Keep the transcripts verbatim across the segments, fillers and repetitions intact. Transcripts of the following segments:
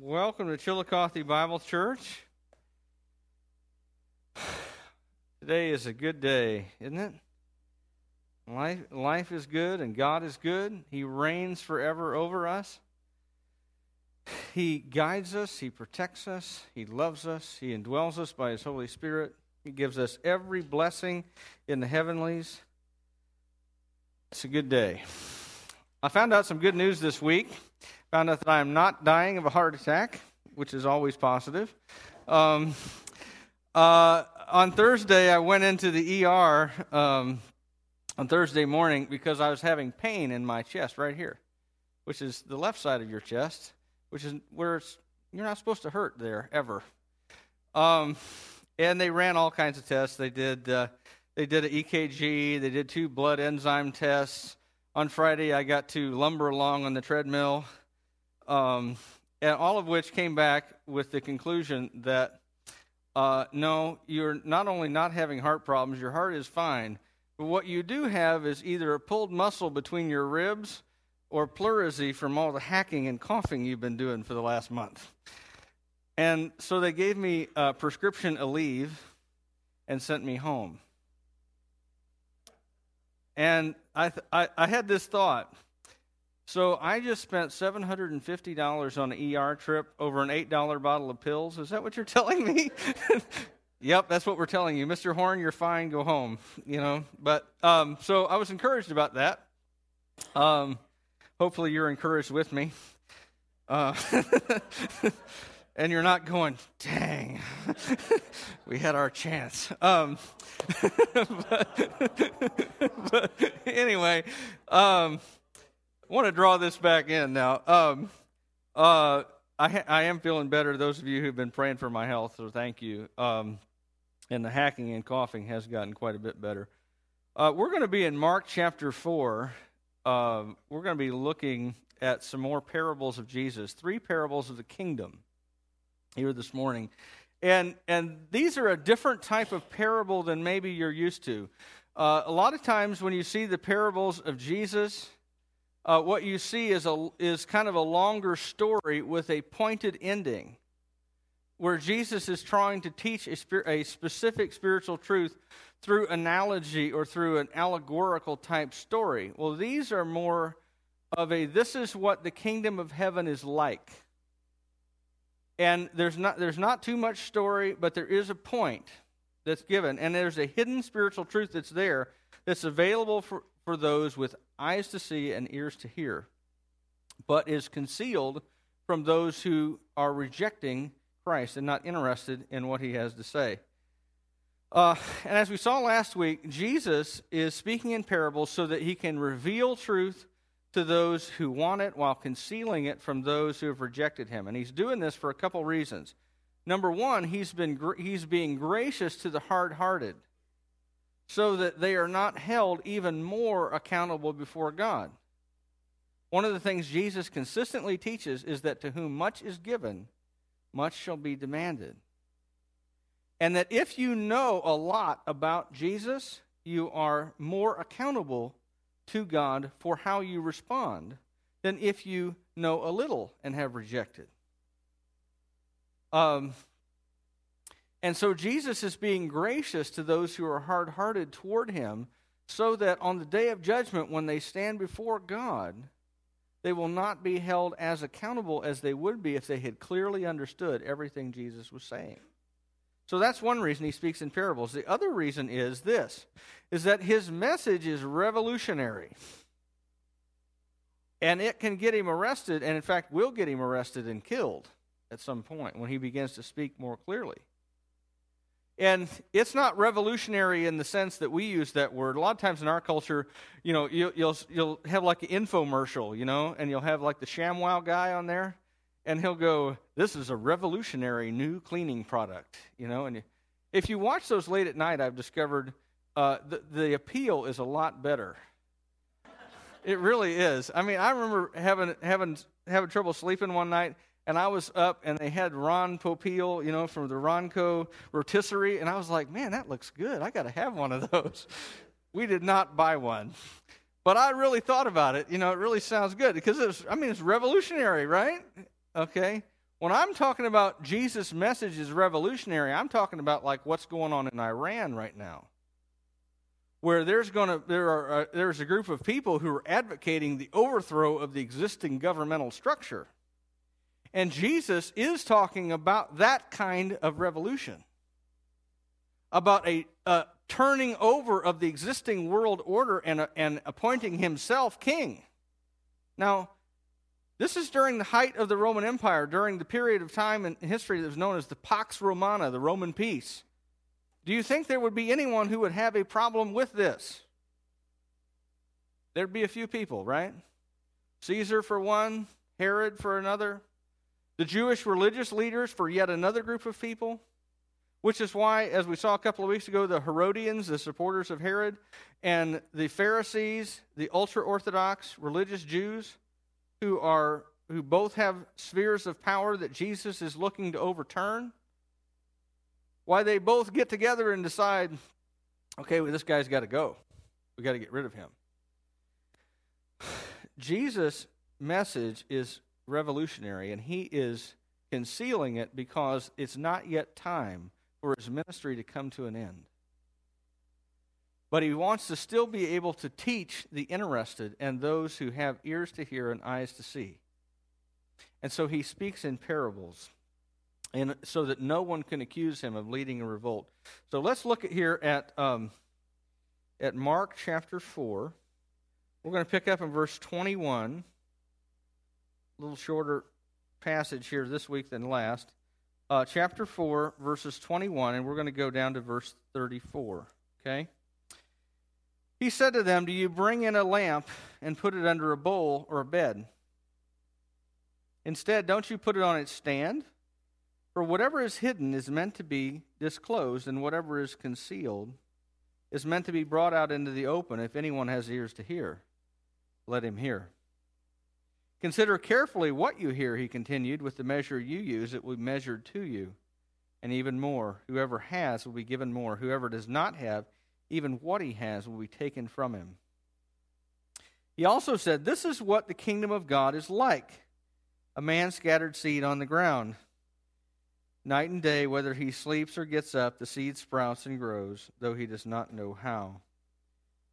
Welcome to Chillicothe Bible Church. Today is a good day, isn't it? Life, life is good and God is good. He reigns forever over us. He guides us. He protects us. He loves us. He indwells us by His Holy Spirit. He gives us every blessing in the heavenlies. It's a good day. I found out some good news this week. Found out that I am not dying of a heart attack, which is always positive. Um, uh, on Thursday, I went into the E R um, on Thursday morning because I was having pain in my chest right here, which is the left side of your chest, which is where it's, you're not supposed to hurt there ever. Um, and they ran all kinds of tests. They did uh, they did an E K G. They did two blood enzyme tests. On Friday, I got to lumber along on the treadmill, um, and all of which came back with the conclusion that, uh, no, you're not only not having heart problems, your heart is fine, but what you do have is either a pulled muscle between your ribs or pleurisy from all the hacking and coughing you've been doing for the last month. And so they gave me a prescription Aleve and sent me home. And I, th- I I had this thought. So I just spent seven hundred fifty dollars on an E R trip over an eight dollar bottle of pills. Is that what you're telling me? Yep, that's what we're telling you. Mister Horn, you're fine. Go home. You know. But um, so I was encouraged about that. Um, hopefully you're encouraged with me. Uh, and you're not going, dang, we had our chance. Um, but, but anyway, um, I want to draw this back in now. Um, uh, I, I am feeling better. Those of you who've been praying for my health, so thank you. Um, and the hacking and coughing has gotten quite a bit better. Uh, we're going to be in Mark chapter four. Uh, we're going to be looking at some more parables of Jesus, three parables of the kingdom here this morning. And and these are a different type of parable than maybe you're used to. Uh, a lot of times when you see the parables of Jesus, uh, what you see is a is kind of a longer story with a pointed ending, where Jesus is trying to teach a, spe- a specific spiritual truth through analogy or through an allegorical type story. Well, these are more of a this is what the kingdom of heaven is like. And there's not there's not too much story, but there is a point that's given. And there's a hidden spiritual truth that's there that's available for, for those with eyes to see and ears to hear, but is concealed from those who are rejecting Christ and not interested in what he has to say. Uh, and as we saw last week, Jesus is speaking in parables so that he can reveal truth to those who want it while concealing it from those who have rejected him. And he's doing this for a couple reasons. Number one, he's been he's being gracious to the hard-hearted so that they are not held even more accountable before God. One of the things Jesus consistently teaches is that to whom much is given, much shall be demanded. And that if you know a lot about Jesus, you are more accountable to God for how you respond than if you know a little and have rejected. Um, and so Jesus is being gracious to those who are hard-hearted toward him so that on the day of judgment when they stand before God, they will not be held as accountable as they would be if they had clearly understood everything Jesus was saying. So that's one reason he speaks in parables. The other reason is this, is that his message is revolutionary. And it can get him arrested, and in fact will get him arrested and killed at some point when he begins to speak more clearly. And it's not revolutionary in the sense that we use that word. A lot of times in our culture, you know, you'll you'll, you'll have like an infomercial, you know, and you'll have like the ShamWow guy on there. And he'll go, this is a revolutionary new cleaning product, you know. And you, if you watch those late at night, I've discovered uh, the, the appeal is a lot better. It really is. I mean, I remember having having having trouble sleeping one night, and I was up, and they had Ron Popeil, you know, from the Ronco rotisserie, and I was like, man, that looks good. I got to have one of those. We did not buy one, but I really thought about it. You know, it really sounds good because it's. I mean, it's revolutionary, right? Okay, When I'm talking about Jesus' message is revolutionary, I'm talking about like what's going on in Iran right now, where there's going to there are uh, there's a group of people who are advocating the overthrow of the existing governmental structure. And Jesus is talking about that kind of revolution, about a, a turning over of the existing world order and, a, and appointing himself king. Now, this is during the height of the Roman Empire, during the period of time in history that was known as the Pax Romana, the Roman peace. Do you think there would be anyone who would have a problem with this? There'd be a few people, right? Caesar for one, Herod for another, the Jewish religious leaders for yet another group of people, which is why, as we saw a couple of weeks ago, the Herodians, the supporters of Herod, and the Pharisees, the ultra-Orthodox religious Jews, who are who both have spheres of power that Jesus is looking to overturn, why they both get together and decide, okay, well, this guy's got to go. We've got to get rid of him. Jesus' message is revolutionary, and he is concealing it because it's not yet time for his ministry to come to an end. But he wants to still be able to teach the interested and those who have ears to hear and eyes to see. And so he speaks in parables, and so that no one can accuse him of leading a revolt. So let's look at here at um, at Mark chapter four. We're going to pick up in verse twenty-one. A little shorter passage here this week than last. Uh, chapter four, verses twenty-one, and we're going to go down to verse thirty-four. Okay? He said to them, "Do you bring in a lamp and put it under a bowl or a bed? Instead, don't you put it on its stand? For whatever is hidden is meant to be disclosed, and whatever is concealed is meant to be brought out into the open. If anyone has ears to hear, let him hear. Consider carefully what you hear," he continued. "With the measure you use, it will be measured to you, and even more. Whoever has will be given more. Whoever does not have, even what he has will be taken from him." He also said, "This is what the kingdom of God is like. A man scattered seed on the ground. Night and day, whether he sleeps or gets up, the seed sprouts and grows, though he does not know how.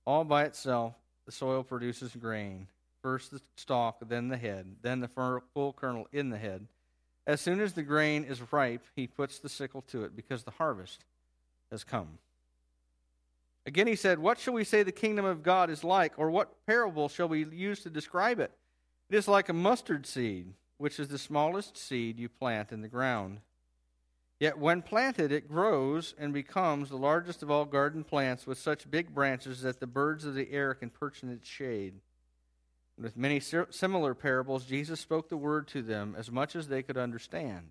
All by itself, the soil produces grain, first the stalk, then the head, then the full kernel in the head. As soon as the grain is ripe, he puts the sickle to it, because the harvest has come." Again he said, "What shall we say the kingdom of God is like, or what parable shall we use to describe it? It is like a mustard seed, which is the smallest seed you plant in the ground. Yet when planted, it grows and becomes the largest of all garden plants, with such big branches that the birds of the air can perch in its shade." And with many similar parables, Jesus spoke the word to them as much as they could understand.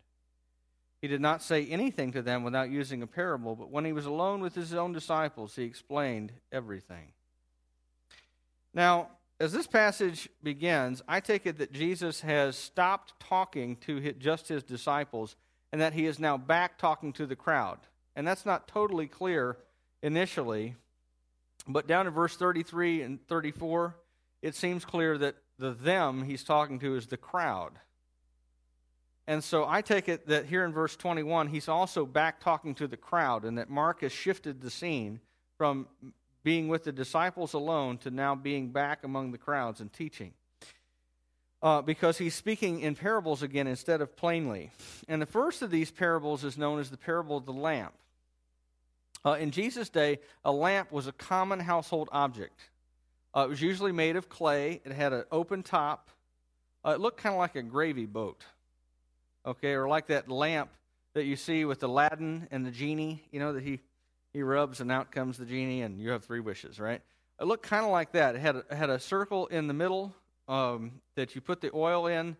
He did not say anything to them without using a parable, but when he was alone with his own disciples, he explained everything. Now, as this passage begins, I take it that Jesus has stopped talking to just his disciples and that he is now back talking to the crowd. And that's not totally clear initially, but down in verse thirty-three and thirty-four, it seems clear that the them he's talking to is the crowd. And so I take it that here in verse twenty-one, he's also back talking to the crowd, and that Mark has shifted the scene from being with the disciples alone to now being back among the crowds and teaching. Uh, because he's speaking in parables again instead of plainly. And the first of these parables is known as the parable of the lamp. Uh, in Jesus' day, a lamp was a common household object. Uh, it was usually made of clay. It had an open top. Uh, it looked kind of like a gravy boat. Okay, or like that lamp that you see with Aladdin and the genie, you know, that he, he rubs and out comes the genie and you have three wishes, right? It looked kind of like that. It had a, it had a circle in the middle um, that you put the oil in,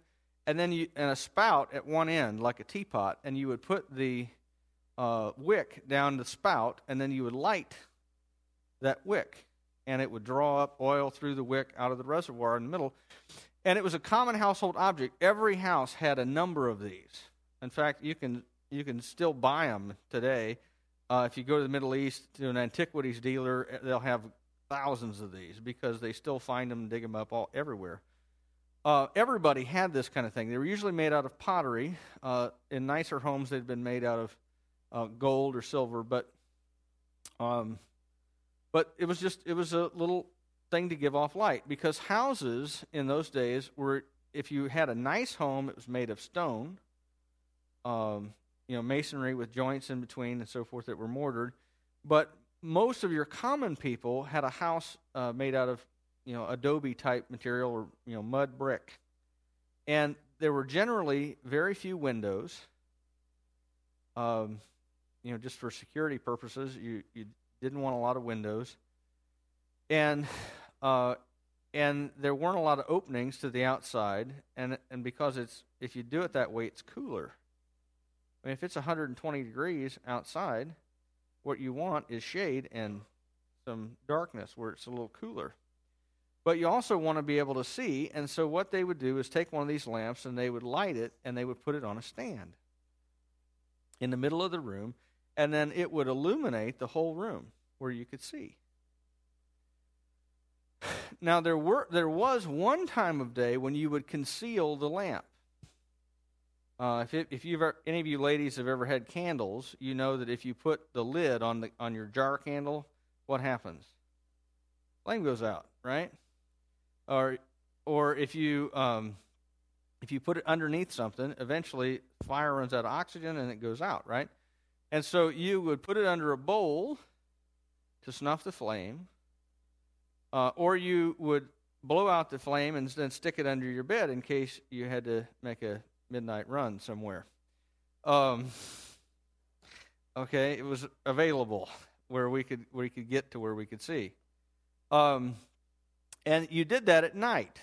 and then you and a spout at one end like a teapot, and you would put the uh, wick down the spout, and then you would light that wick, and it would draw up oil through the wick out of the reservoir in the middle. And it was a common household object. Every house had a number of these. In fact, you can you can still buy them today. Uh, if you go to the Middle East to an antiquities dealer, they'll have thousands of these because they still find them, dig them up all everywhere. Uh, everybody had this kind of thing. They were usually made out of pottery. Uh, in nicer homes, they'd been made out of uh, gold or silver, but um, but it was just it was a little thing to give off light, because houses in those days were, if you had a nice home, it was made of stone, um, you know, masonry with joints in between and so forth that were mortared, but most of your common people had a house uh, made out of, you know, adobe type material, or, you know, mud brick. And there were generally very few windows. Um, you know, just for security purposes, you, you didn't want a lot of windows. And uh, and there weren't a lot of openings to the outside. And and because it's, if you do it that way, it's cooler. I mean, if it's one hundred twenty degrees outside, what you want is shade and some darkness where it's a little cooler. But you also want to be able to see, and so what they would do is take one of these lamps, and they would light it, and they would put it on a stand in the middle of the room, and then it would illuminate the whole room where you could see. Now, there were there was one time of day when you would conceal the lamp. Uh, if it, if you've ever, any of you ladies have ever had candles, you know that if you put the lid on the on your jar candle, what happens? Flame goes out, right? Or or if you um, if you put it underneath something, eventually fire runs out of oxygen and it goes out, right? And so you would put it under a bowl to snuff the flame, uh, or you would blow out the flame and then stick it under your bed in case you had to make a midnight run somewhere. Um, okay, it was available where we could where we could get to where we could see. Um, and you did that at night.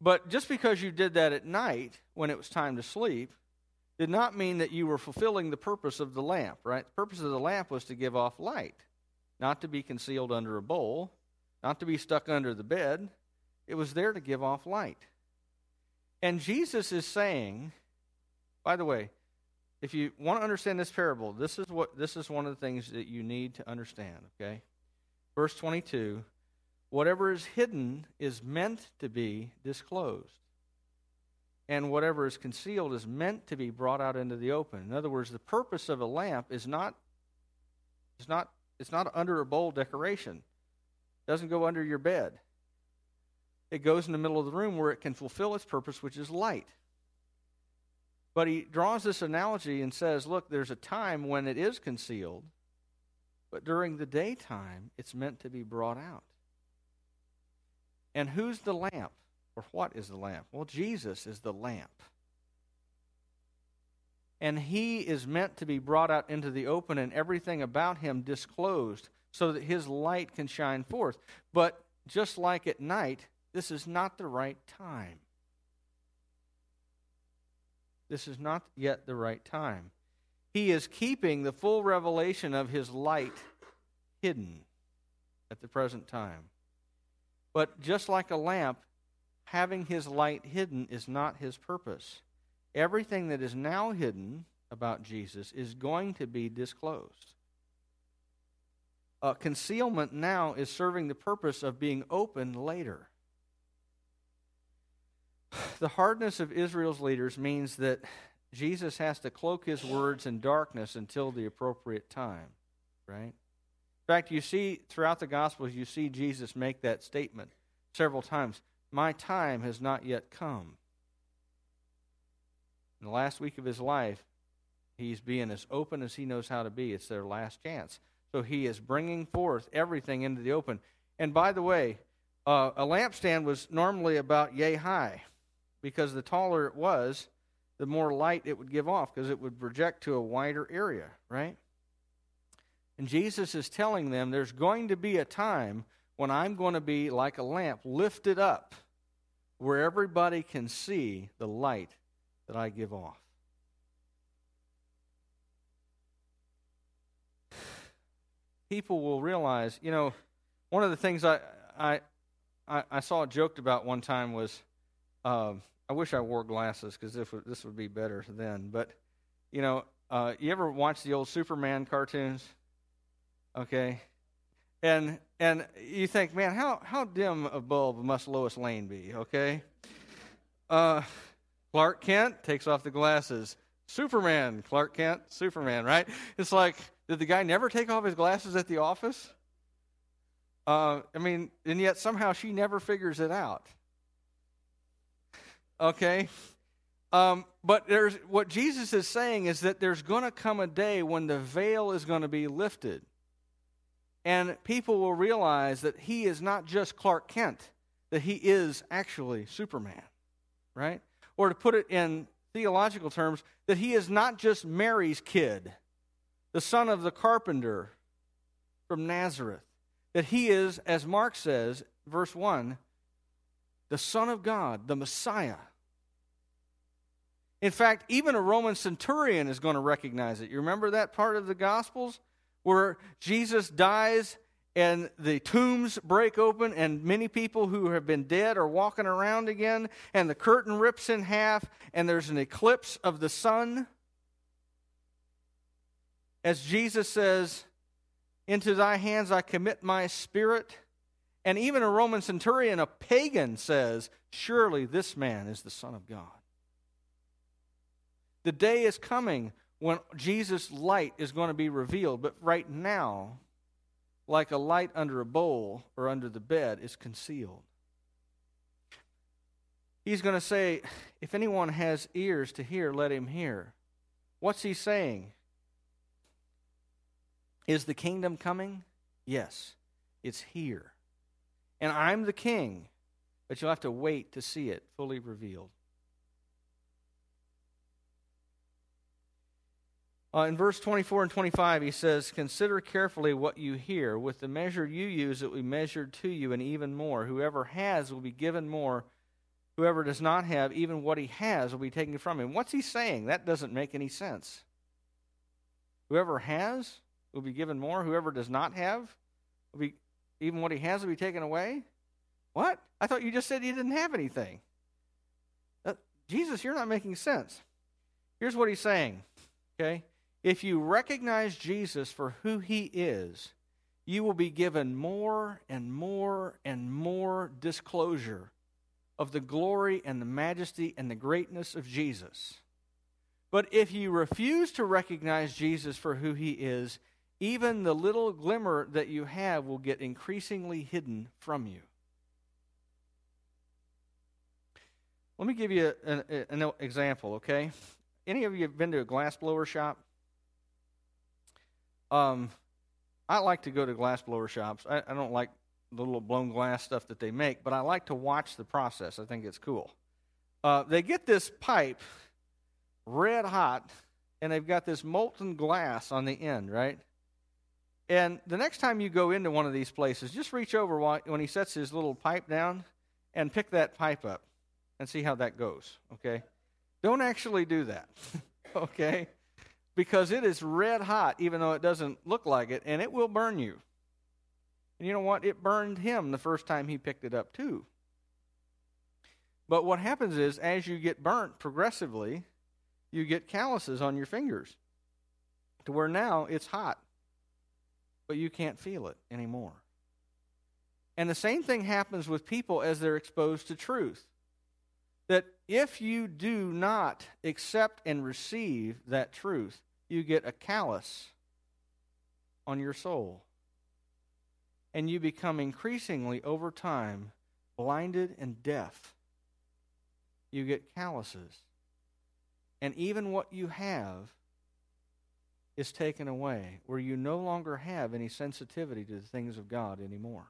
But just because you did that at night when it was time to sleep did not mean that you were fulfilling the purpose of the lamp, right? The purpose of the lamp was to give off light, not to be concealed under a bowl, not to be stuck under the bed. It was there to give off light. And Jesus is saying, by the way, if you want to understand this parable, this is what this is one of the things that you need to understand, okay? Verse twenty-two, whatever is hidden is meant to be disclosed, and whatever is concealed is meant to be brought out into the open. In other words, the purpose of a lamp is not, it's not, it's not under a bowl decoration. It doesn't go under your bed. It goes in the middle of the room where it can fulfill its purpose, which is light. But he draws this analogy and says, look, there's a time when it is concealed, but during the daytime, it's meant to be brought out. And who's the lamp? Or what is the lamp? Well, Jesus is the lamp. And he is meant to be brought out into the open and everything about him disclosed so that his light can shine forth. But just like at night, this is not the right time. This is not yet the right time. He is keeping the full revelation of his light hidden at the present time. But just like a lamp, having his light hidden is not his purpose. Everything that is now hidden about Jesus is going to be disclosed. Uh, concealment now is serving the purpose of being open later. The hardness of Israel's leaders means that Jesus has to cloak his words in darkness until the appropriate time, right? In fact, you see throughout the Gospels, you see Jesus make that statement several times. My time has not yet come. In the last week of his life, he's being as open as he knows how to be. It's their last chance. So he is bringing forth everything into the open. And by the way, uh, a lampstand was normally about yay high, because the taller it was, the more light it would give off, because it would project to a wider area, right? And Jesus is telling them there's going to be a time when I'm going to be like a lamp lifted up where everybody can see the light that I give off. People will realize, you know, one of the things I I I, I saw joked about one time was, um, I wish I wore glasses because this would, this would be better then. But, you know, uh, you ever watch the old Superman cartoons? Okay. And and you think, man, how, how dim a bulb must Lois Lane be, okay? Uh, Clark Kent takes off the glasses. Superman, Clark Kent, Superman, right? It's like, did the guy never take off his glasses at the office? Uh, I mean, and yet somehow she never figures it out. Okay? Um, but there's what Jesus is saying is that there's going to come a day when the veil is going to be lifted. And people will realize that he is not just Clark Kent, that he is actually Superman, right? Or to put it in theological terms, that he is not just Mary's kid, the son of the carpenter from Nazareth, that he is, as Mark says, verse one, the Son of God, the Messiah. In fact, even a Roman centurion is going to recognize it. You remember that part of the Gospels where Jesus dies and the tombs break open and many people who have been dead are walking around again and the curtain rips in half and there's an eclipse of the sun? As Jesus says, into thy hands I commit my spirit. And even a Roman centurion, a pagan, says, surely this man is the Son of God. The day is coming when Jesus' light is going to be revealed, but right now, like a light under a bowl or under the bed, is concealed. He's going to say, if anyone has ears to hear, let him hear. What's he saying? Is the kingdom coming? Yes, it's here. And I'm the king, but you'll have to wait to see it fully revealed. Uh, in verse twenty-four and twenty-five, he says, consider carefully what you hear. With the measure you use, it will be measured to you, and even more. Whoever has will be given more. Whoever does not have, even what he has will be taken from him. What's he saying? That doesn't make any sense. Whoever has will be given more. Whoever does not have, will be, even what he has will be taken away. What? I thought you just said you didn't have anything. Uh, Jesus, you're not making sense. Here's what he's saying, okay? If you recognize Jesus for who he is, you will be given more and more and more disclosure of the glory and the majesty and the greatness of Jesus. But if you refuse to recognize Jesus for who he is, even the little glimmer that you have will get increasingly hidden from you. Let me give you an, an example, okay? Any of you have been to a glassblower shop? Um, I like to go to glassblower shops. I, I don't like the little blown glass stuff that they make, but I like to watch the process. I think it's cool. Uh, they get this pipe red hot, and they've got this molten glass on the end, right? And the next time you go into one of these places, just reach over while, when he sets his little pipe down and pick that pipe up and see how that goes, okay? Don't actually do that, okay? Because it is red hot, even though it doesn't look like it, and it will burn you. And you know what? It burned him the first time he picked it up, too. But what happens is, as you get burnt progressively, you get calluses on your fingers to where now it's hot, but you can't feel it anymore. And the same thing happens with people as they're exposed to truth. That if you do not accept and receive that truth, you get a callus on your soul. And you become increasingly, over time, blinded and deaf. You get calluses. And even what you have is taken away, where you no longer have any sensitivity to the things of God anymore.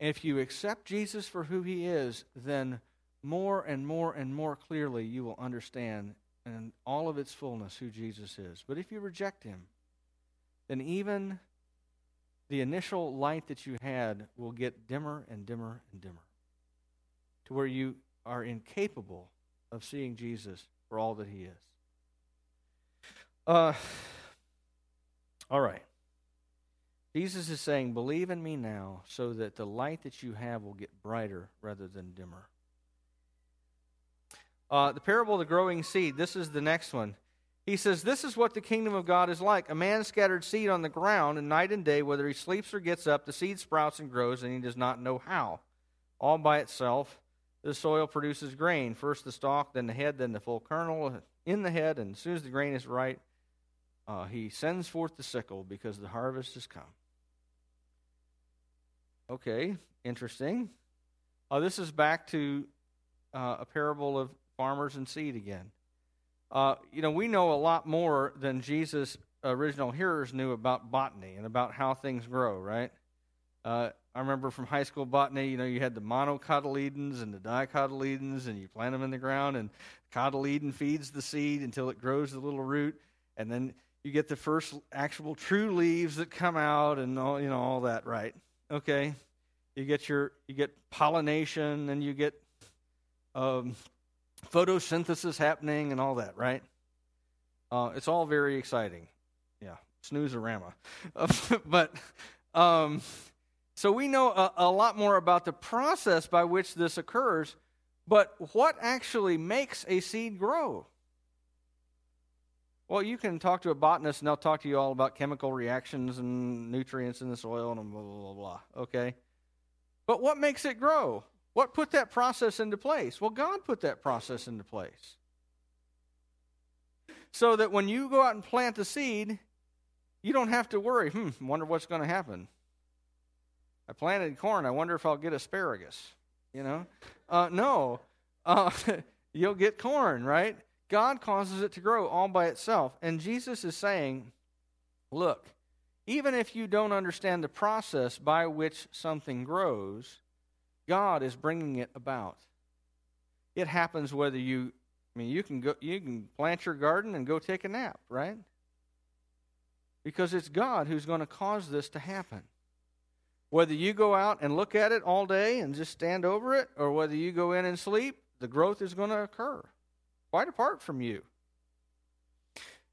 If you accept Jesus for who he is, then more and more and more clearly you will understand in all of its fullness who Jesus is. But if you reject him, then even the initial light that you had will get dimmer and dimmer and dimmer to where you are incapable of seeing Jesus for all that he is. Uh, all right. Jesus is saying, believe in me now so that the light that you have will get brighter rather than dimmer. Uh, the parable of the growing seed, this is the next one. He says, this is what the kingdom of God is like. A man scattered seed on the ground, and night and day, whether he sleeps or gets up, the seed sprouts and grows, and he does not know how. All by itself, the soil produces grain. First the stalk, then the head, then the full kernel in the head. And as soon as the grain is ripe, uh, he sends forth the sickle, because the harvest has come. Okay, interesting. Uh, this is back to uh, a parable of farmers and seed again. Uh, you know, we know a lot more than Jesus' original hearers knew about botany and about how things grow, right? Uh, I remember from high school botany, you know, you had the monocotyledons and the dicotyledons, and you plant them in the ground, and cotyledon feeds the seed until it grows the little root, and then you get the first actual true leaves that come out, and all, you know, all that, right? Okay, you get your you get pollination, and you get um, photosynthesis happening, and all that, right? Uh, it's all very exciting. Yeah, snooze-a-rama. But um, so we know a, a lot more about the process by which this occurs, but what actually makes a seed grow? Well, you can talk to a botanist, and they'll talk to you all about chemical reactions and nutrients in the soil and blah, blah, blah, blah, okay? But what makes it grow? What put that process into place? Well, God put that process into place. So that when you go out and plant the seed, you don't have to worry, hmm, wonder what's going to happen. I planted corn, I wonder if I'll get asparagus, you know? Uh, no, uh, you'll get corn, right? God causes it to grow all by itself. And Jesus is saying, look, even if you don't understand the process by which something grows, God is bringing it about. It happens whether you, I mean, you can go, you can plant your garden and go take a nap, right? Because it's God who's going to cause this to happen. Whether you go out and look at it all day and just stand over it, or whether you go in and sleep, the growth is going to occur, quite apart from you.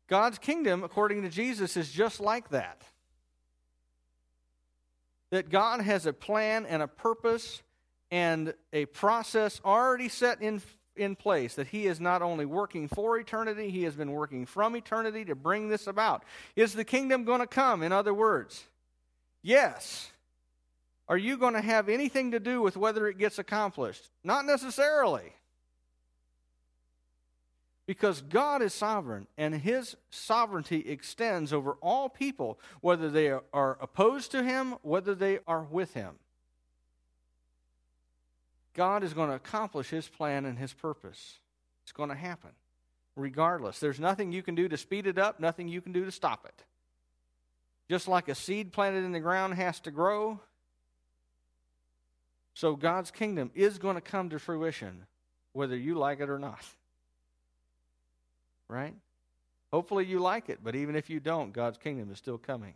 God's kingdom, according to Jesus, is just like that. That God has a plan and a purpose and a process already set in, in place, that he is not only working for eternity, he has been working from eternity to bring this about. Is the kingdom going to come, in other words? Yes. Are you going to have anything to do with whether it gets accomplished? Not necessarily. Because God is sovereign, and his sovereignty extends over all people, whether they are opposed to him, whether they are with him. God is going to accomplish his plan and his purpose. It's going to happen, regardless. There's nothing you can do to speed it up, nothing you can do to stop it. Just like a seed planted in the ground has to grow, so God's kingdom is going to come to fruition, whether you like it or not. Right? Hopefully you like it, but even if you don't, God's kingdom is still coming.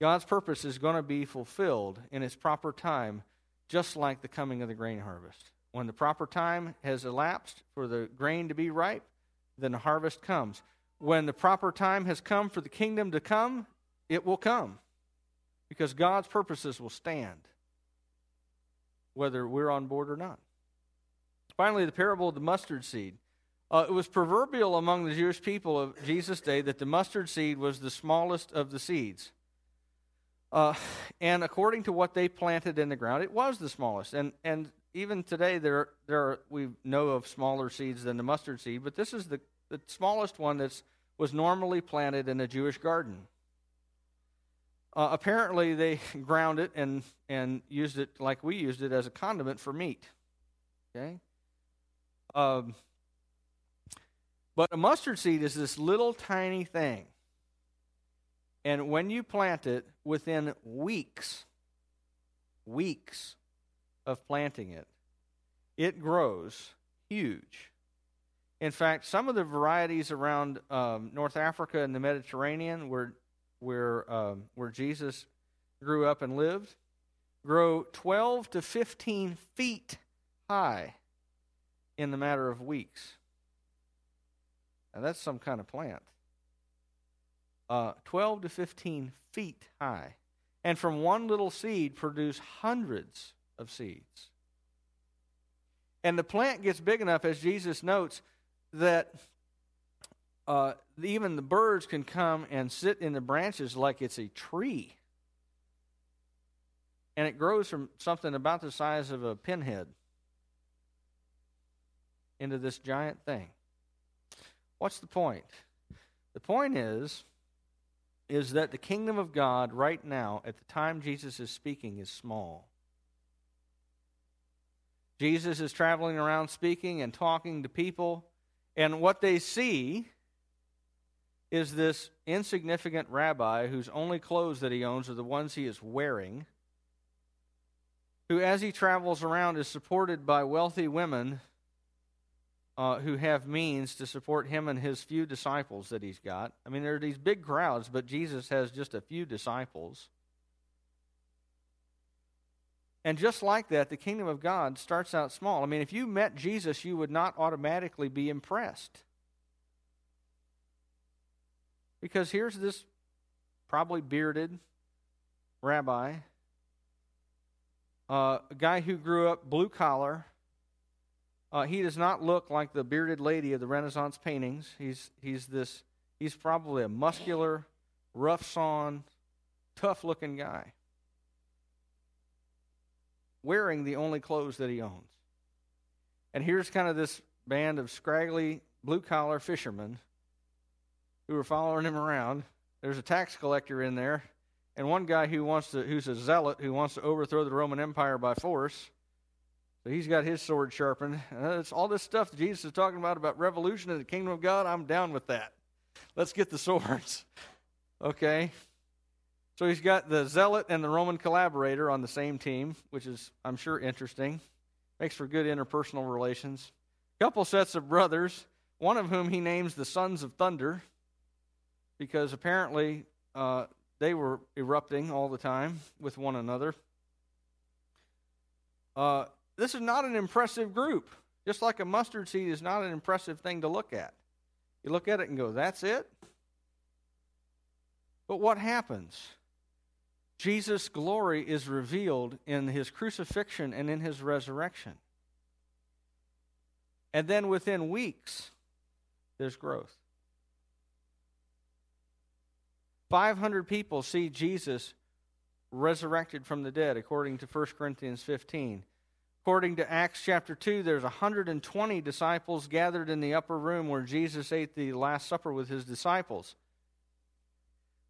God's purpose is going to be fulfilled in its proper time, just like the coming of the grain harvest. When the proper time has elapsed for the grain to be ripe, then the harvest comes. When the proper time has come for the kingdom to come, it will come, because God's purposes will stand, whether we're on board or not. Finally, the parable of the mustard seed. Uh, it was proverbial among the Jewish people of Jesus' day that the mustard seed was the smallest of the seeds. Uh, and according to what they planted in the ground, it was the smallest. And and even today, there there are, we know of smaller seeds than the mustard seed, but this is the, the smallest one that was normally planted in a Jewish garden. Uh, apparently, they ground it and, and used it like we used it as a condiment for meat. Okay? Um... But a mustard seed is this little tiny thing. And when you plant it, within weeks, weeks of planting it, it grows huge. In fact, some of the varieties around um, North Africa and the Mediterranean, where, where, um, where Jesus grew up and lived, grow twelve to fifteen feet high in the matter of weeks. Now, that's some kind of plant. Uh, twelve to fifteen feet high. And from one little seed produce hundreds of seeds. And the plant gets big enough, as Jesus notes, that uh, even the birds can come and sit in the branches like it's a tree. And it grows from something about the size of a pinhead into this giant thing. What's the point? The point is, is that the kingdom of God right now, at the time Jesus is speaking, is small. Jesus is traveling around speaking and talking to people, and what they see is this insignificant rabbi whose only clothes that he owns are the ones he is wearing, who as he travels around is supported by wealthy women uh, who have means to support him and his few disciples that he's got. I mean, there are these big crowds, but Jesus has just a few disciples. And just like that, the kingdom of God starts out small. I mean, if you met Jesus, you would not automatically be impressed. Because here's this probably bearded rabbi, uh, a guy who grew up blue collar. Uh, he does not look like the bearded lady of the Renaissance paintings. He's he's this he's probably a muscular, rough-sawn, tough-looking guy, wearing the only clothes that he owns. And here's kind of this band of scraggly blue-collar fishermen who are following him around. There's a tax collector in there, and one guy who wants to, who's a zealot who wants to overthrow the Roman Empire by force. So he's got his sword sharpened. Uh, it's all this stuff that Jesus is talking about, about revolution in the kingdom of God. I'm down with that. Let's get the swords. Okay. So he's got the zealot and the Roman collaborator on the same team, which is, I'm sure, interesting. Makes for good interpersonal relations. A couple sets of brothers, one of whom he names the Sons of Thunder, because apparently uh, they were erupting all the time with one another. Uh, this is not an impressive group. Just like a mustard seed is not an impressive thing to look at. You look at it and go, that's it? But what happens? Jesus' glory is revealed in his crucifixion and in his resurrection. And then within weeks, there's growth. five hundred people see Jesus resurrected from the dead, according to First Corinthians fifteen. According to Acts chapter two, there's one hundred twenty disciples gathered in the upper room where Jesus ate the Last Supper with his disciples.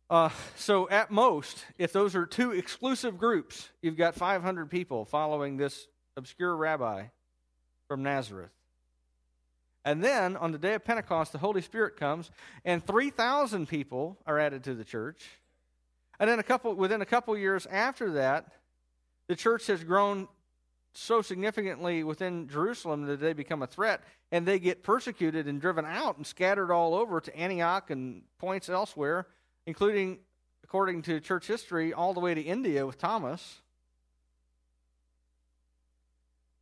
Uh, so at most, if those are two exclusive groups, you've got five hundred people following this obscure rabbi from Nazareth. And then on the day of Pentecost, the Holy Spirit comes, and three thousand people are added to the church. And then a couple, within a couple years after that, the church has grown so significantly within Jerusalem that they become a threat, and they get persecuted and driven out and scattered all over to Antioch and points elsewhere, including, according to church history, all the way to India with Thomas.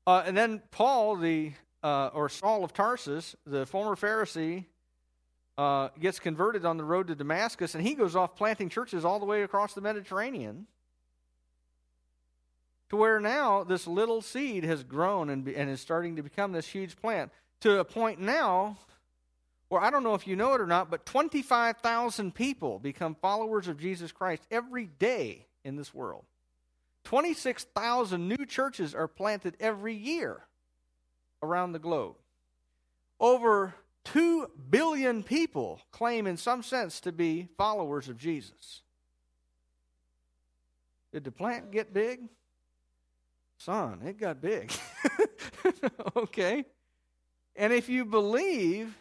Uh, and then Paul, the uh, or Saul of Tarsus, the former Pharisee, uh, gets converted on the road to Damascus, and he goes off planting churches all the way across the Mediterranean, to where now this little seed has grown and, be, and is starting to become this huge plant, to a point now, or I don't know if you know it or not, but twenty-five thousand people become followers of Jesus Christ every day in this world. twenty-six thousand new churches are planted every year around the globe. Over two billion people claim in some sense to be followers of Jesus. Did the plant get big? Son, it got big. Okay. And if you believe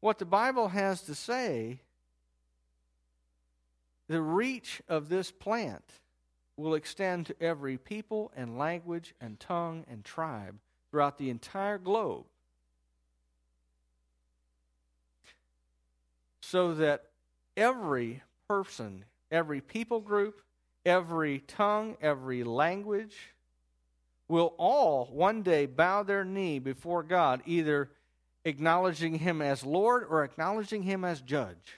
what the Bible has to say, the reach of this plant will extend to every people and language and tongue and tribe throughout the entire globe, so that every person, every people group, every tongue, every language will all one day bow their knee before God, either acknowledging him as Lord or acknowledging him as judge.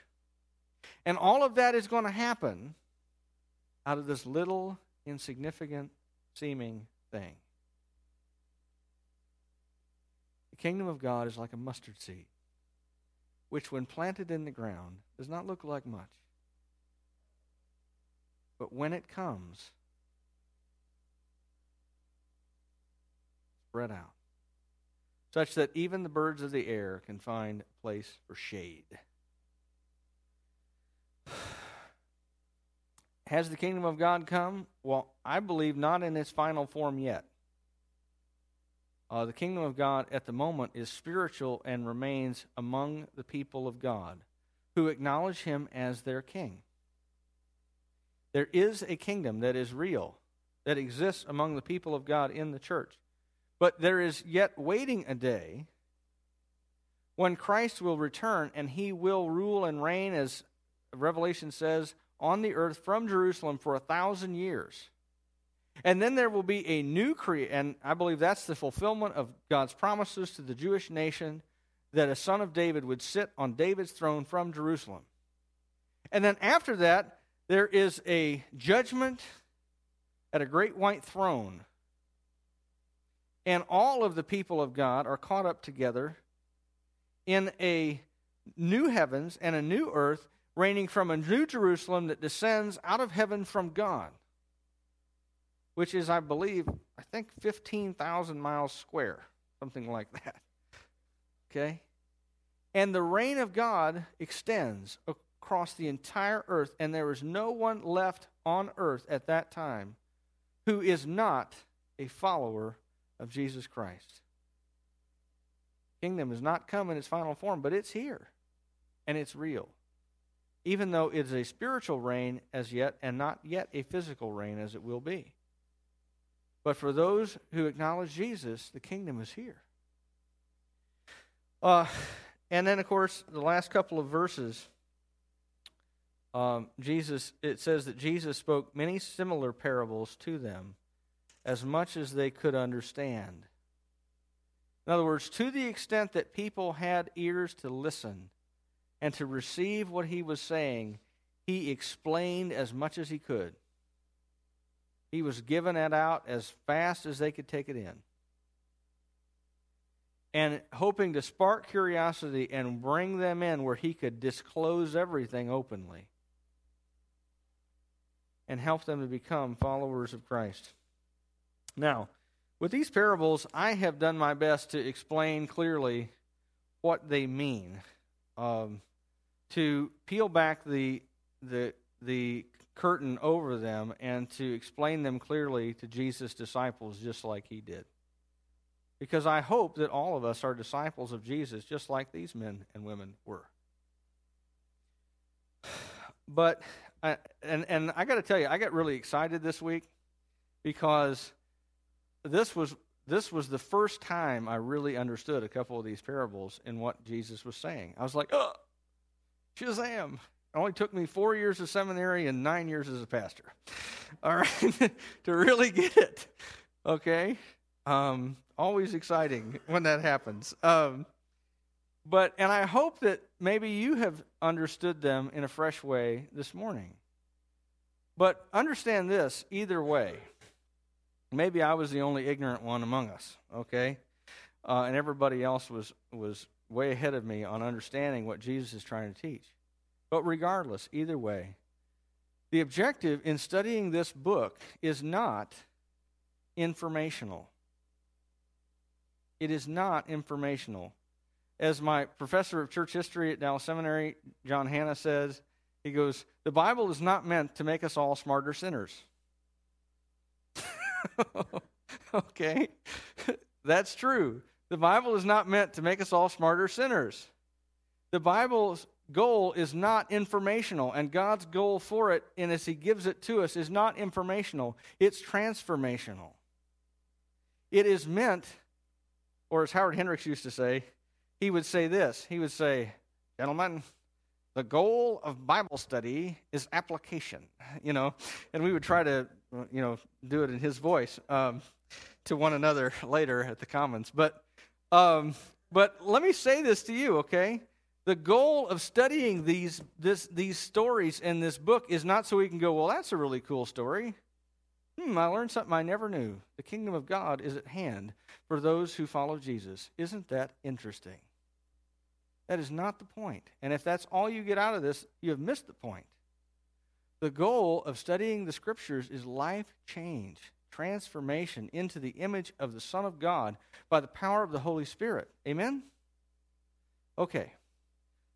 And all of that is going to happen out of this little insignificant seeming thing. The kingdom of God is like a mustard seed. which when planted in the ground does not look like much. But when it comes, spread out, such that even the birds of the air can find a place for shade. Has the kingdom of God come? Well, I believe not in its final form yet. Uh, the kingdom of God at the moment is spiritual and remains among the people of God who acknowledge him as their king. There is a kingdom that is real, that exists among the people of God in the church. But there is yet waiting a day when Christ will return and he will rule and reign, as Revelation says, on the earth from Jerusalem for a thousand years. And then there will be a new creation, and I believe that's the fulfillment of God's promises to the Jewish nation, that a son of David would sit on David's throne from Jerusalem. And then after that, there is a judgment at a great white throne. And all of the people of God are caught up together in a new heavens and a new earth, reigning from a new Jerusalem that descends out of heaven from God, which is, I believe, I think fifteen thousand miles square, something like that. Okay? And the reign of God extends across the entire earth, and there is no one left on earth at that time who is not a follower of Jesus Christ. Kingdom has not come in its final form, but it's here, and it's real, even though it is a spiritual reign as yet, and not yet a physical reign as it will be. But for those who acknowledge Jesus, the kingdom is here. Uh, and then, of course, the last couple of verses, um, Jesus, it says that Jesus spoke many similar parables to them, as much as they could understand. In other words, to the extent that people had ears to listen and to receive what he was saying, he explained as much as he could. He was giving it out as fast as they could take it in, and hoping to spark curiosity and bring them in where he could disclose everything openly and help them to become followers of Christ. Now, with these parables, I have done my best to explain clearly what they mean, um, to peel back the the the curtain over them and to explain them clearly to Jesus' disciples, just like he did. Because I hope that all of us are disciples of Jesus, just like these men and women were. But I, and and I got to tell you, I got really excited this week because This was this was the first time I really understood a couple of these parables and what Jesus was saying. I was like, oh, shazam. It only took me four years of seminary and nine years as a pastor, all right, to really get it, okay? Um, always exciting when that happens. Um, but and I hope that maybe you have understood them in a fresh way this morning. But understand this either way. Maybe I was the only ignorant one among us, okay? Uh, and everybody else was, was way ahead of me on understanding what Jesus is trying to teach. But regardless, either way, the objective in studying this book is not informational. It is not informational. As my professor of church history at Dallas Seminary, John Hanna, says, he goes, the Bible is not meant to make us all smarter sinners. Okay, that's true. The Bible is not meant to make us all smarter sinners. The Bible's goal is not informational, and God's goal for it, and as he gives it to us, is not informational. It's transformational. It is meant, or as Howard Hendricks used to say, he would say this. He would say, gentlemen, the goal of Bible study is application, you know, and we would try to, you know, do it in his voice um, to one another later at the Commons. But, um, but let me say this to you, okay? The goal of studying these this, these stories in this book is not so we can go, well, that's a really cool story. Hmm, I learned something I never knew. The kingdom of God is at hand for those who follow Jesus. Isn't that interesting? That is not the point. And if that's all you get out of this, you have missed the point. The goal of studying the Scriptures is life change, transformation into the image of the Son of God by the power of the Holy Spirit. Amen? Okay.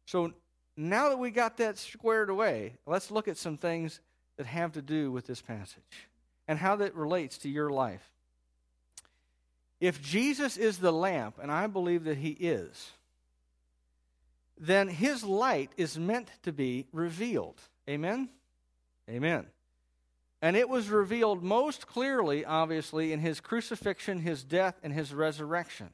So now that we got that squared away, let's look at some things that have to do with this passage and how that relates to your life. If Jesus is the lamp, and I believe that he is, then his light is meant to be revealed. Amen? Amen. And it was revealed most clearly, obviously, in his crucifixion, his death, and his resurrection.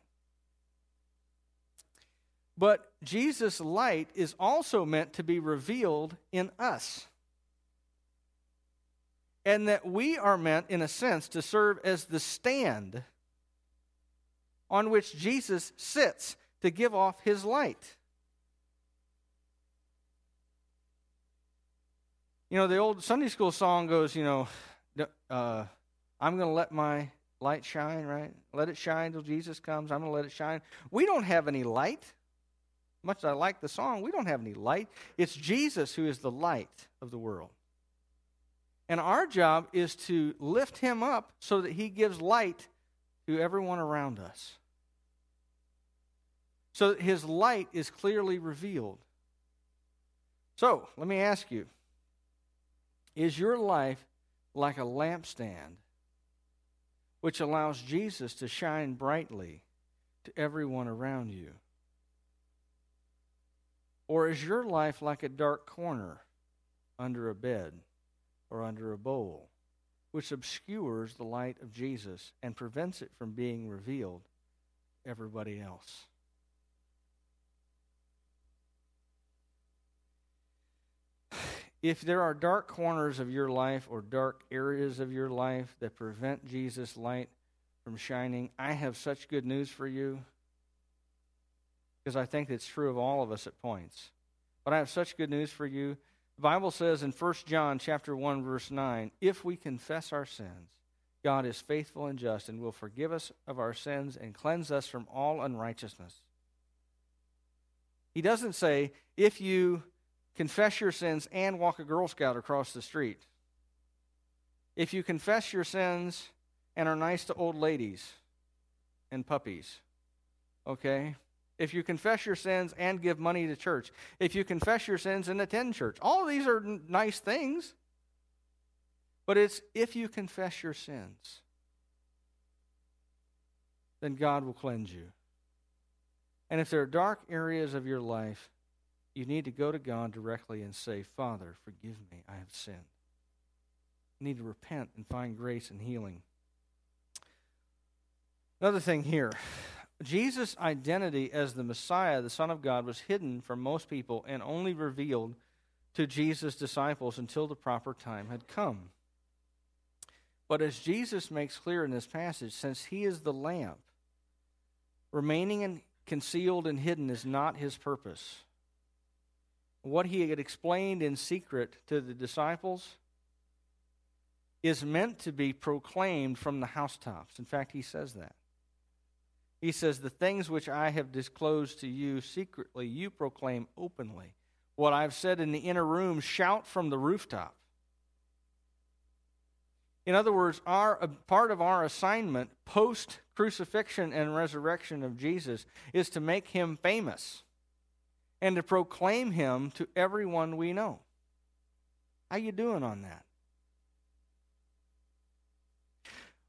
But Jesus' light is also meant to be revealed in us. And that we are meant, in a sense, to serve as the stand on which Jesus sits to give off his light. You know, the old Sunday school song goes, you know, uh, I'm going to let my light shine, right? Let it shine till Jesus comes. I'm going to let it shine. We don't have any light. Much as I like the song, we don't have any light. It's Jesus who is the light of the world. And our job is to lift him up so that he gives light to everyone around us. So that his light is clearly revealed. So, let me ask you, is your life like a lampstand which allows Jesus to shine brightly to everyone around you? Or is your life like a dark corner under a bed or under a bowl, which obscures the light of Jesus and prevents it from being revealed to everybody else? If there are dark corners of your life or dark areas of your life that prevent Jesus' light from shining, I have such good news for you, because I think it's true of all of us at points. But I have such good news for you. The Bible says in First John chapter one, verse nine, if we confess our sins, God is faithful and just and will forgive us of our sins and cleanse us from all unrighteousness. He doesn't say, if you confess your sins and walk a Girl Scout across the street. If you confess your sins and are nice to old ladies and puppies, okay? If you confess your sins and give money to church. If you confess your sins and attend church. All these are n- nice things. But it's if you confess your sins, then God will cleanse you. And if there are dark areas of your life, you need to go to God directly and say, Father, forgive me, I have sinned. You need to repent and find grace and healing. Another thing here. Jesus' identity as the Messiah, the Son of God, was hidden from most people and only revealed to Jesus' disciples until the proper time had come. But as Jesus makes clear in this passage, since he is the lamp, remaining in, concealed and hidden is not his purpose. What he had explained in secret to the disciples is meant to be proclaimed from the housetops. In fact, he says that. He says, the things which I have disclosed to you secretly, you proclaim openly. What I've said in the inner room, shout from the rooftop. In other words, our part of our assignment post-crucifixion and resurrection of Jesus is to make him famous and to proclaim him to everyone we know. How you doing on that?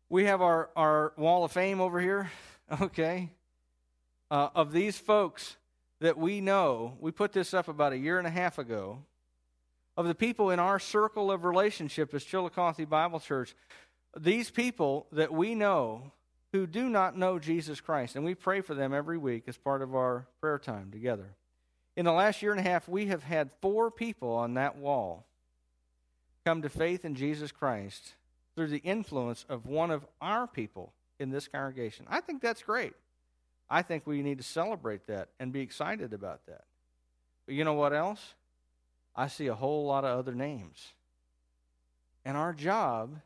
We have our, our wall of fame over here. Okay, uh, of these folks that we know, we put this up about a year and a half ago, of the people in our circle of relationship as Chillicothe Bible Church, these people that we know who do not know Jesus Christ, and we pray for them every week as part of our prayer time together. In the last year and a half, we have had four people on that wall come to faith in Jesus Christ through the influence of one of our people in this congregation. I think that's great. I think we need to celebrate that and be excited about that. But you know what else? I see a whole lot of other names. And our job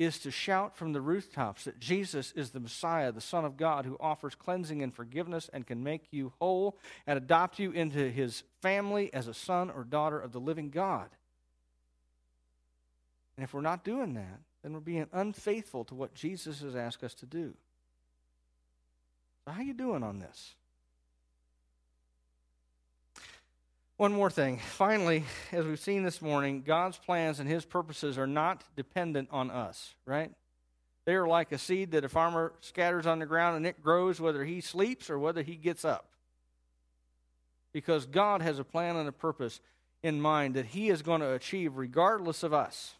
is to shout from the rooftops that Jesus is the Messiah, the Son of God, who offers cleansing and forgiveness and can make you whole and adopt you into his family as a son or daughter of the living God. And if we're not doing that, then we're being unfaithful to what Jesus has asked us to do. So how are you doing on this? One more thing. Finally, as we've seen this morning, God's plans and his purposes are not dependent on us, right? They are like a seed that a farmer scatters on the ground and it grows whether he sleeps or whether he gets up. Because God has a plan and a purpose in mind that he is going to achieve regardless of us.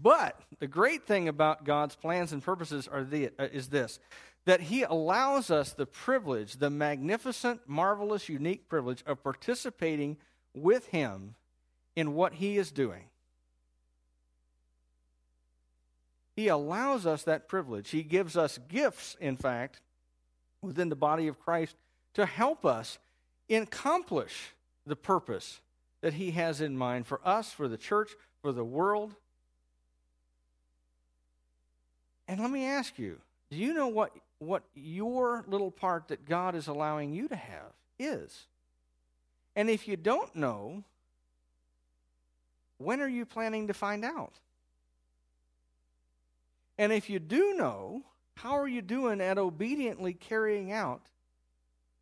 But the great thing about God's plans and purposes are the, uh, is this. That he allows us the privilege, the magnificent, marvelous, unique privilege of participating with him in what he is doing. He allows us that privilege. He gives us gifts, in fact, within the body of Christ to help us accomplish the purpose that he has in mind for us, for the church, for the world. And let me ask you, do you know what what your little part that God is allowing you to have is? And if you don't know, when are you planning to find out? And if you do know, how are you doing at obediently carrying out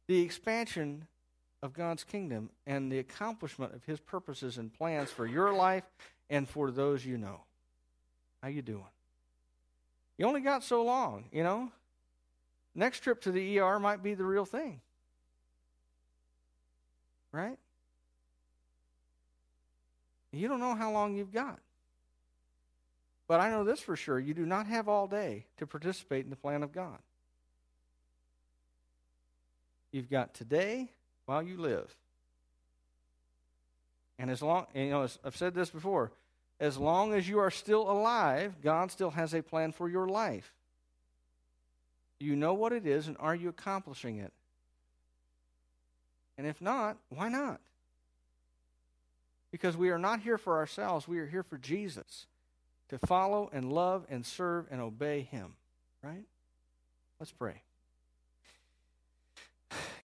the expansion of God's kingdom and the accomplishment of his purposes and plans for your life and for those you know? How you doing? You only got so long, you know. Next trip to the E R might be the real thing. Right? You don't know how long you've got. But I know this for sure. You do not have all day to participate in the plan of God. You've got today while you live. And as long, you know, as I've said this before, as long as you are still alive, God still has a plan for your life. You know what it is, and are you accomplishing it? And if not, why not? Because we are not here for ourselves. We are here for Jesus, to follow and love and serve and obey him, right? Let's pray.